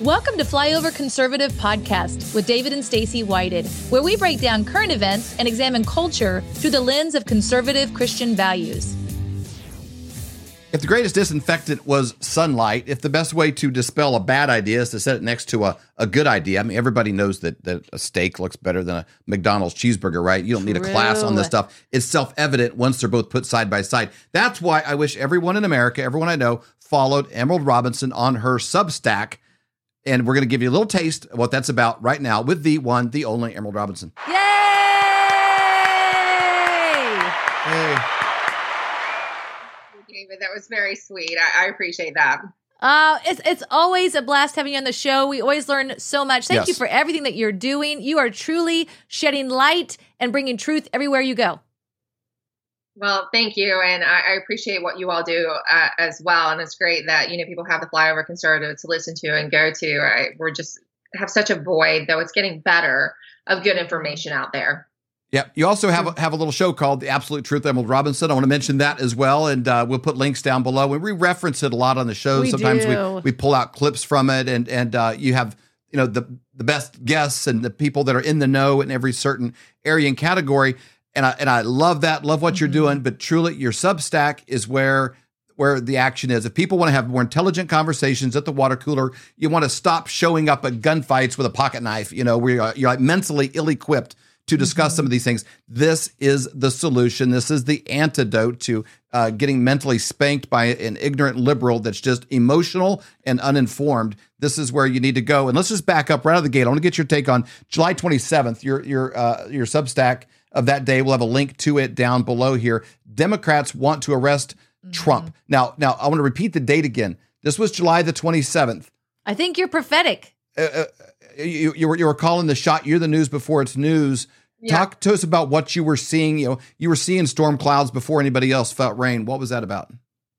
Welcome to Flyover Conservative Podcast with David and Stacy Whited, where we break down current events and examine culture through the lens of conservative Christian values. If the greatest disinfectant was sunlight, if the best way to dispel a bad idea is to set it next to a good idea, I mean, everybody knows that a steak looks better than a McDonald's cheeseburger, right? You don't need a class on this stuff. It's self-evident once they're both put side by side. That's why I wish everyone in America, everyone I know, followed Emerald Robinson on her Substack. And we're going to give you a little taste of what that's about right now with the one, the only Emerald Robinson. Yay! Hey. David, that was very sweet. I appreciate that. It's always a blast having you on the show. We always learn so much. Thank you for everything that you're doing. You are truly shedding light and bringing truth everywhere you go. Well, thank you. And I appreciate what you all do as well. And it's great that, people have the Flyover Conservative to listen to and go to. We're just have such a void, though it's getting better, of good information out there. Yeah. You also have a little show called The Absolute Truth, Emerald Robinson. I want to mention that as well. And we'll put links down below. And we reference it a lot on the show. Sometimes we pull out clips from it and you have the best guests and the people that are in the know in every certain area and category. And I love that, love what you're doing, but truly your Substack is where the action is. If people want to have more intelligent conversations at the water cooler, you want to stop showing up at gunfights with a pocket knife, where you're mentally ill-equipped to discuss some of these things. This is the solution. This is the antidote to getting mentally spanked by an ignorant liberal that's just emotional and uninformed. This is where you need to go. And let's just back up right out of the gate. I want to get your take on July 27th, your Substack of that day. We'll have a link to it down below here. Democrats want to arrest Trump. Now I want to repeat the date again. This was July the 27th. I think you're prophetic. You were calling the shot. You're the news before it's news. Yeah. Talk to us about what you were seeing. You were seeing storm clouds before anybody else felt rain. What was that about?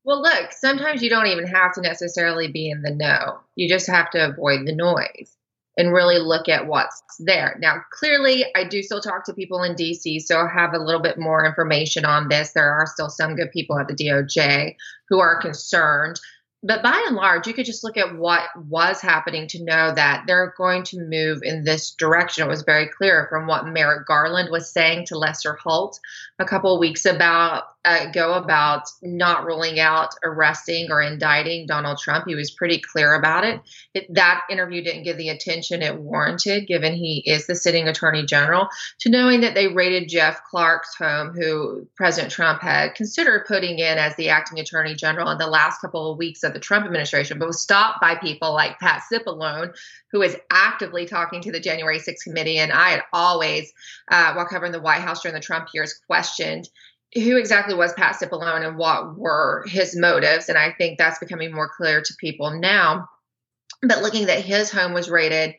Well, look, sometimes you don't even have to necessarily be in the know. You just have to avoid the noise and really look at what's there. Now, clearly, I do still talk to people in D.C., so I have a little bit more information on this. There are still some good people at the DOJ who are concerned. But by and large, you could just look at what was happening to know that they're going to move in this direction. It was very clear from what Merrick Garland was saying to Lester Holt a couple of weeks ago about not ruling out arresting or indicting Donald Trump. He was pretty clear about it. That interview didn't get the attention it warranted, given he is the sitting attorney general, to knowing that they raided Jeff Clark's home, who President Trump had considered putting in as the acting attorney general in the last couple of weeks of the Trump administration, but was stopped by people like Pat Cipollone, who is actively talking to the January 6th committee. And I had always, while covering the White House during the Trump years, questioned who exactly was Pat Cipollone and what were his motives. And I think that's becoming more clear to people now. But looking that his home was raided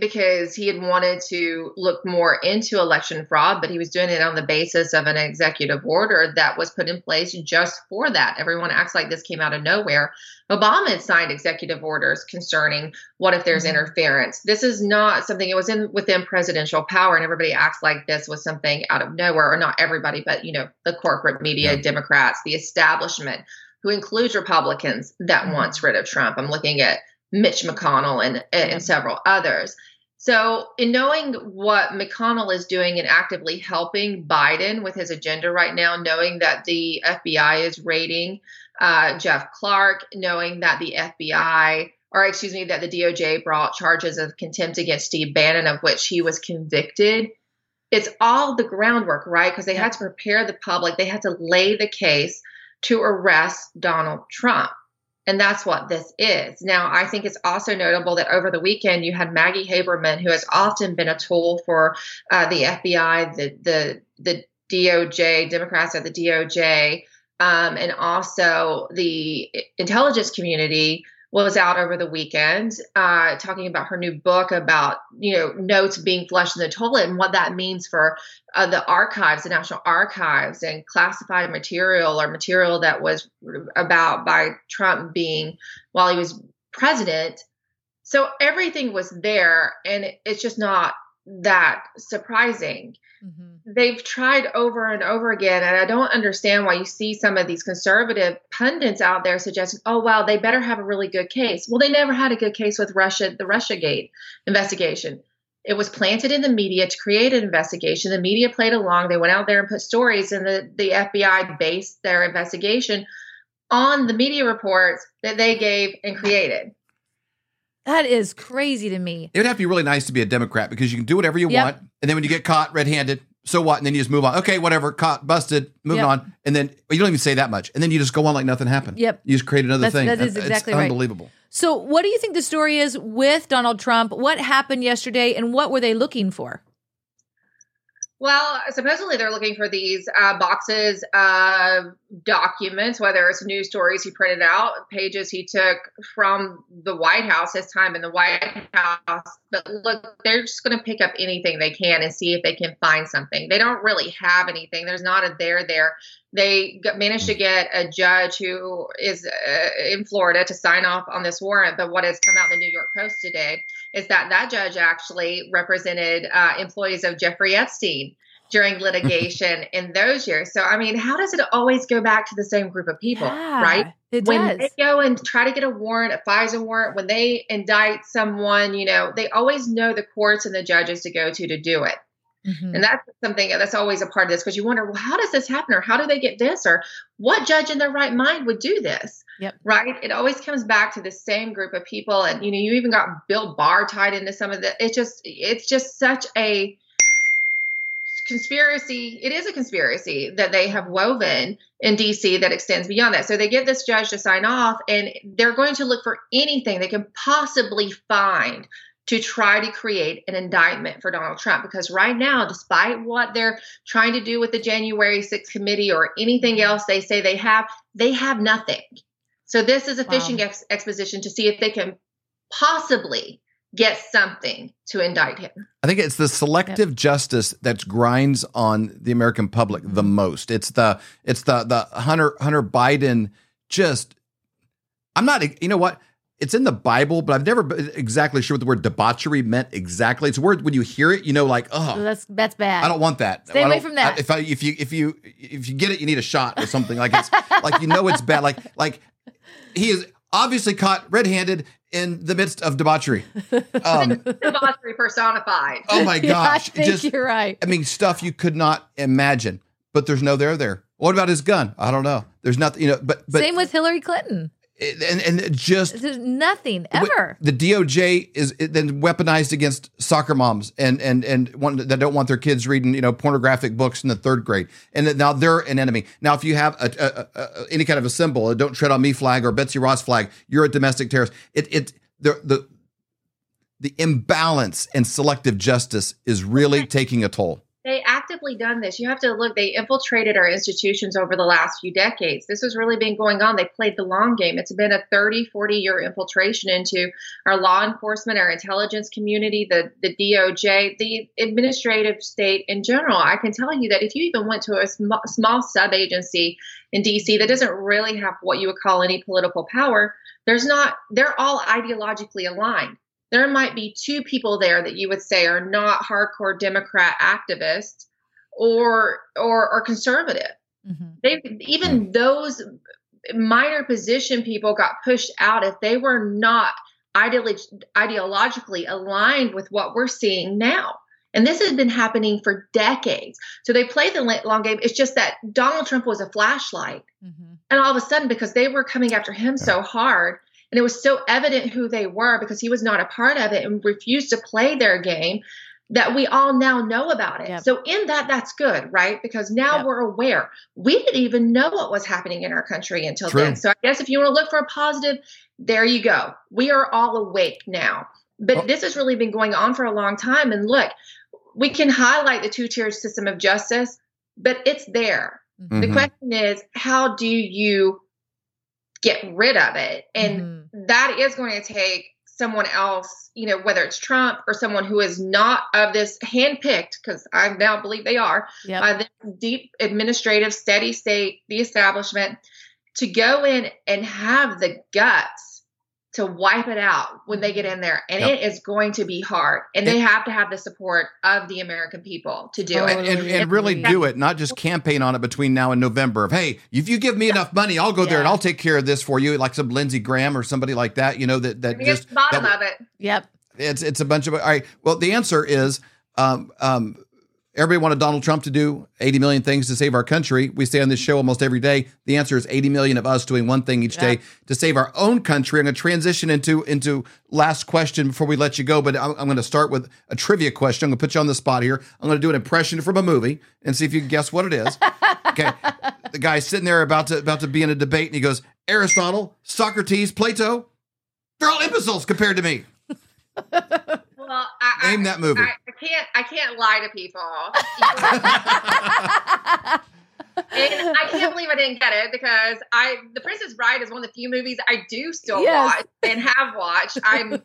because he had wanted to look more into election fraud, but he was doing it on the basis of an executive order that was put in place just for that. Everyone acts like this came out of nowhere. Obama had signed executive orders concerning what if there's interference. This is not something, it was within presidential power, and everybody acts like this was something out of nowhere, or not everybody, but the corporate media, Democrats, the establishment, who includes Republicans that wants rid of Trump. I'm looking at Mitch McConnell and several others. So in knowing what McConnell is doing and actively helping Biden with his agenda right now, knowing that the FBI is raiding Jeff Clark, knowing that the DOJ brought charges of contempt against Steve Bannon, of which he was convicted. It's all the groundwork, right? Because they had to prepare the public. They had to lay the case to arrest Donald Trump. And that's what this is. Now, I think it's also notable that over the weekend, you had Maggie Haberman, who has often been a tool for the FBI, the DOJ, Democrats at the DOJ, and also the intelligence community, was out over the weekend talking about her new book about, notes being flushed in the toilet and what that means for the archives, the National Archives, and classified material or material that was about by Trump being while he was president. So everything was there, and it's just not that surprising. Mm-hmm. They've tried over and over again. And I don't understand why you see some of these conservative pundits out there suggesting, oh, wow, they better have a really good case. Well, they never had a good case with Russia, the Russiagate investigation. It was planted in the media to create an investigation. The media played along. They went out there and put stories, and the FBI based their investigation on the media reports that they gave and created. That is crazy to me. It would have to be really nice to be a Democrat because you can do whatever you want. And then when you get caught red-handed, so what? And then you just move on. Okay, whatever. Caught, busted, moving on. And then you don't even say that much. And then you just go on like nothing happened. Yep. You just create another thing. That is exactly right. It's unbelievable. So what do you think the story is with Donald Trump? What happened yesterday and what were they looking for? Well, supposedly they're looking for these boxes of documents, whether it's news stories he printed out, pages he took from the White House, his time in the White House. But look, they're just going to pick up anything they can and see if they can find something. They don't really have anything. There's not a there there. They managed to get a judge who is in Florida to sign off on this warrant. But what has come out in the New York Post today is that that judge actually represented employees of Jeffrey Epstein during litigation in those years. So, I mean, how does it always go back to the same group of people, right? It when does. They go and try to get a warrant, a FISA warrant, when they indict someone, you know, they always know the courts and the judges to go to do it. Mm-hmm. And that's something that's always a part of this because you wonder, well, how does this happen? Or how do they get this? Or what judge in their right mind would do this? Yep. Right. It always comes back to the same group of people. And, you know, you even got Bill Barr tied into some of the, it's just such a conspiracy. It is a conspiracy that they have woven in DC that extends beyond that. So they get this judge to sign off and they're going to look for anything they can possibly find to try to create an indictment for Donald Trump. Because right now, despite what they're trying to do with the January 6th committee or anything else they say they have nothing. So this is a fishing exposition to see if they can possibly get something to indict him. I think it's the selective justice that grinds on the American public the most. It's the Hunter Biden you know what? It's in the Bible, but I've never been exactly sure what the word debauchery meant exactly. It's a word when you hear it, you know, like, oh, that's bad. I don't want that. Stay away from that. If you get it, you need a shot or something. Like it's like you know it's bad. Like he is obviously caught red-handed in the midst of debauchery. Debauchery personified. Oh my gosh! Yeah, I think you're right. I mean, stuff you could not imagine. But there's no there there. What about his gun? I don't know. There's nothing. You know, but same with Hillary Clinton. And just there's nothing ever. The DOJ is then weaponized against soccer moms and one that don't want their kids reading, you know, pornographic books in the third grade. And now they're an enemy. Now, if you have any kind of a symbol, a "Don't Tread on Me" flag or Betsy Ross flag, you're a domestic terrorist. The imbalance and selective justice is really taking a toll. They actively done this. You have to look, they infiltrated our institutions over the last few decades. This has really been going on. They played the long game. It's been a 30, 40-year infiltration into our law enforcement, our intelligence community, the DOJ, the administrative state in general. I can tell you that if you even went to a small sub-agency in D.C. that doesn't really have what you would call any political power, they're all ideologically aligned. There might be two people there that you would say are not hardcore Democrat activists or conservative. Mm-hmm. Even those minor position people got pushed out if they were not ideologically aligned with what we're seeing now. And this has been happening for decades. So they played the long game. It's just that Donald Trump was a flashlight. Mm-hmm. And all of a sudden, because they were coming after him so hard, and it was so evident who they were because he was not a part of it and refused to play their game that we all now know about it. Yep. So in that's good, right? Because now we're aware. We didn't even know what was happening in our country until then. So I guess if you want to look for a positive, there you go. We are all awake now. But this has really been going on for a long time. And look, we can highlight the two-tiered system of justice, but it's there. Mm-hmm. The question is, how do you get rid of it? And that is going to take someone else, you know, whether it's Trump or someone who is not of this handpicked, because I now believe they are, by this deep administrative steady state, the establishment, to go in and have the guts to wipe it out when they get in there. And it is going to be hard. And they have to have the support of the American people to do it. And really do it, not just campaign on it between now and November of, hey, if you give me enough money, I'll go there and I'll take care of this for you. Like some Lindsey Graham or somebody like that, you know, that just the bottom of it. Yep. It's a bunch of, all right. Well, the answer is, everybody wanted Donald Trump to do 80 million things to save our country. We say on this show almost every day, the answer is 80 million of us doing one thing each day to save our own country. I'm going to transition into last question before we let you go, but I'm going to start with a trivia question. I'm going to put you on the spot here. I'm going to do an impression from a movie and see if you can guess what it is. Okay. The guy's sitting there about to be in a debate, and he goes, Aristotle, Socrates, Plato, they're all imbeciles compared to me. Well, name that movie. I can't lie to people. And I can't believe I didn't get it, because The Princess Bride is one of the few movies I do still watch and have watched. I'm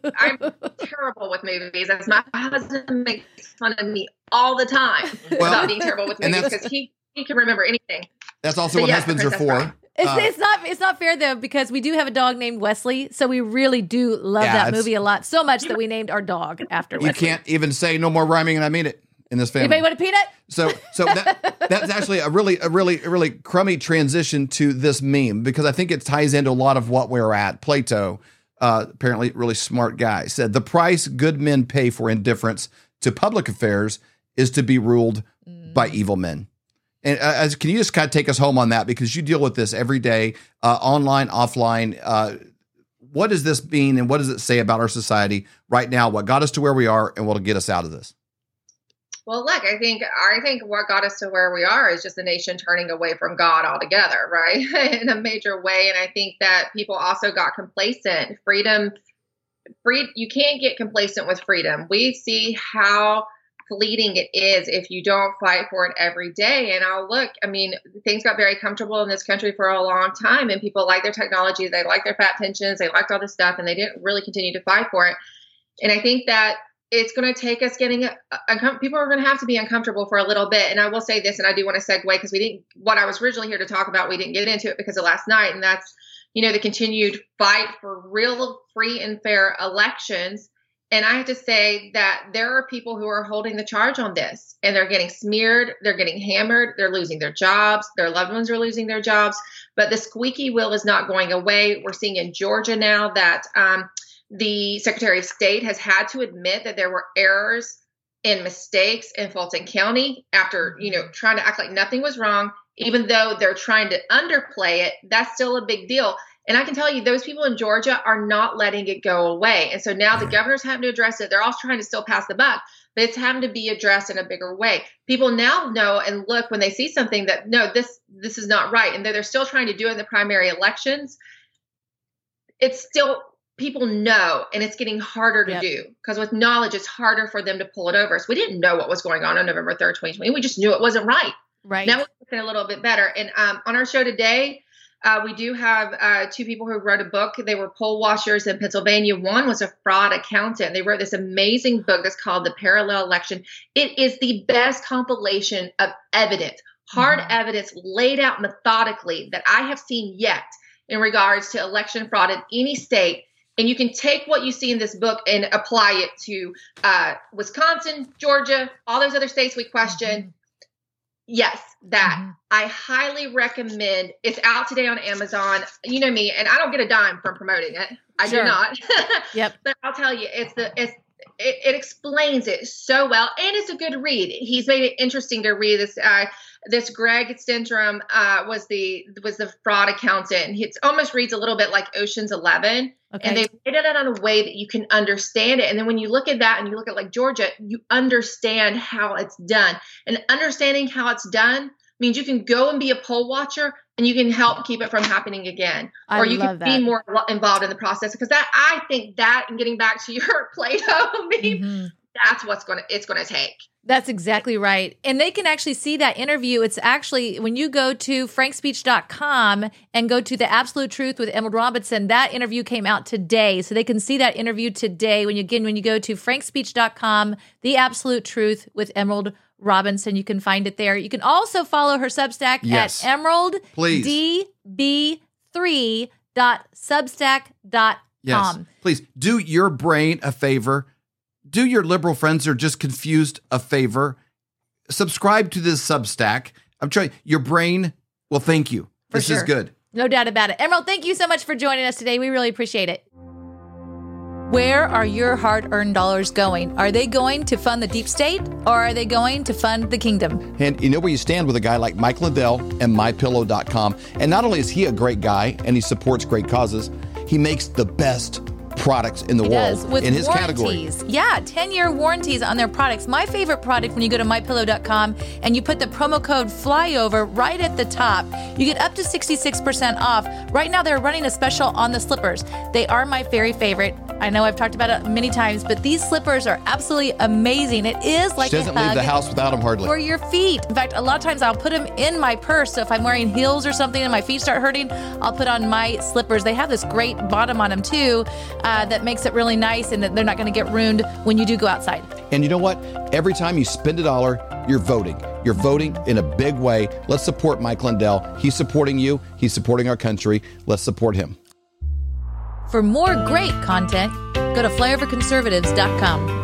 terrible with movies. As my husband makes fun of me all the time about being terrible with movies, because he can remember anything. That's also what husbands are for. Bride. It's not fair though, because we do have a dog named Wesley, so we really do love that movie a lot, so much that we named our dog after Wesley. You can't even say no more rhyming, and I mean it in this family. Anybody want a peanut? So that's actually a really crummy transition to this meme, because I think it ties into a lot of what we're at. Plato, apparently really smart guy, said the price good men pay for indifference to public affairs is to be ruled by evil men. And can you just kind of take us home on that? Because you deal with this every day, online, offline. What does this mean, and what does it say about our society right now? What got us to where we are, and what'll get us out of this? Well, look, I think what got us to where we are is just the nation turning away from God altogether, right? In a major way. And I think that people also got complacent. You can't get complacent with freedom. We see how fleeting it is if you don't fight for it every day. And things got very comfortable in this country for a long time, and people liked their technology, they liked their fat pensions, they liked all this stuff, and they didn't really continue to fight for it. And I think that it's going to take us people are going to have to be uncomfortable for a little bit. And I will say this, and I do want to segue, because what I was originally here to talk about, we didn't get into it because of last night, and that's, you know, the continued fight for real, free, and fair elections. And I have to say that there are people who are holding the charge on this, and they're getting smeared, they're getting hammered, they're losing their jobs, their loved ones are losing their jobs, but the squeaky wheel is not going away. We're seeing in Georgia now that the Secretary of State has had to admit that there were errors and mistakes in Fulton County after, you know, trying to act like nothing was wrong, even though they're trying to underplay it. That's still a big deal. And I can tell you, those people in Georgia are not letting it go away. And so now the governor's having to address it. They're all trying to still pass the buck, but it's having to be addressed in a bigger way. People now know and look when they see something that, no, this is not right. And though they're still trying to do it in the primary elections, it's still, people know, and it's getting harder to do, because with knowledge, it's harder for them to pull it over. So we didn't know what was going on November 3rd, 2020. We just knew it wasn't right. Right. Now we're getting a little bit better. And on our show today, we do have two people who wrote a book. They were poll washers in Pennsylvania. One was a fraud accountant. They wrote this amazing book that's called The Parallel Election. It is the best compilation of evidence, hard evidence laid out methodically that I have seen yet in regards to election fraud in any state. And you can take what you see in this book and apply it to Wisconsin, Georgia, all those other states we question. Yes, that. I highly recommend. It's out today on Amazon. You know me, and I don't get a dime from promoting it. I do not. But I'll tell you, it explains it so well, and it's a good read. He's made it interesting to read. This Greg Stentrum was the fraud accountant, and it almost reads a little bit like Ocean's 11. Okay. And they made it in a way that you can understand it. And then when you look at that and you look at like Georgia, you understand how it's done. And understanding how it's done means you can go and be a poll watcher, and you can help keep it from happening again. Or you can be more involved in the process. Because and getting back to your Plato meme, that's it's going to take. That's exactly right. And they can actually see that interview. It's actually, when you go to frankspeech.com and go to The Absolute Truth with Emerald Robinson, that interview came out today. So they can see that interview today when you go to frankspeech.com, The Absolute Truth with Emerald Robinson. You can find it there. You can also follow her Substack at emeralddb3.substack.com. Yes, please do your brain a favor. Do your liberal friends who are just confused a favor. Subscribe to this Substack. I'm trying. Your brain will thank you. This is good. No doubt about it. Emerald, thank you so much for joining us today. We really appreciate it. Where are your hard-earned dollars going? Are they going to fund the deep state, or are they going to fund the kingdom? And you know where you stand with a guy like Mike Liddell and MyPillow.com. And not only is he a great guy and he supports great causes, he makes the best products in the world in his category. Yeah, 10-year warranties on their products. My favorite product, when you go to MyPillow.com and you put the promo code FLYOVER right at the top, you get up to 66% off. Right now, they're running a special on the slippers. They are my very favorite. I know I've talked about it many times, but these slippers are absolutely amazing. It is like a hug. She doesn't leave the house without them hardly. For your feet. In fact, a lot of times I'll put them in my purse. So if I'm wearing heels or something and my feet start hurting, I'll put on my slippers. They have this great bottom on them too that makes it really nice and that they're not going to get ruined when you do go outside. And you know what? Every time you spend a dollar, you're voting. You're voting in a big way. Let's support Mike Liddell. He's supporting you. He's supporting our country. Let's support him. For more great content, go to flyoverconservatives.com.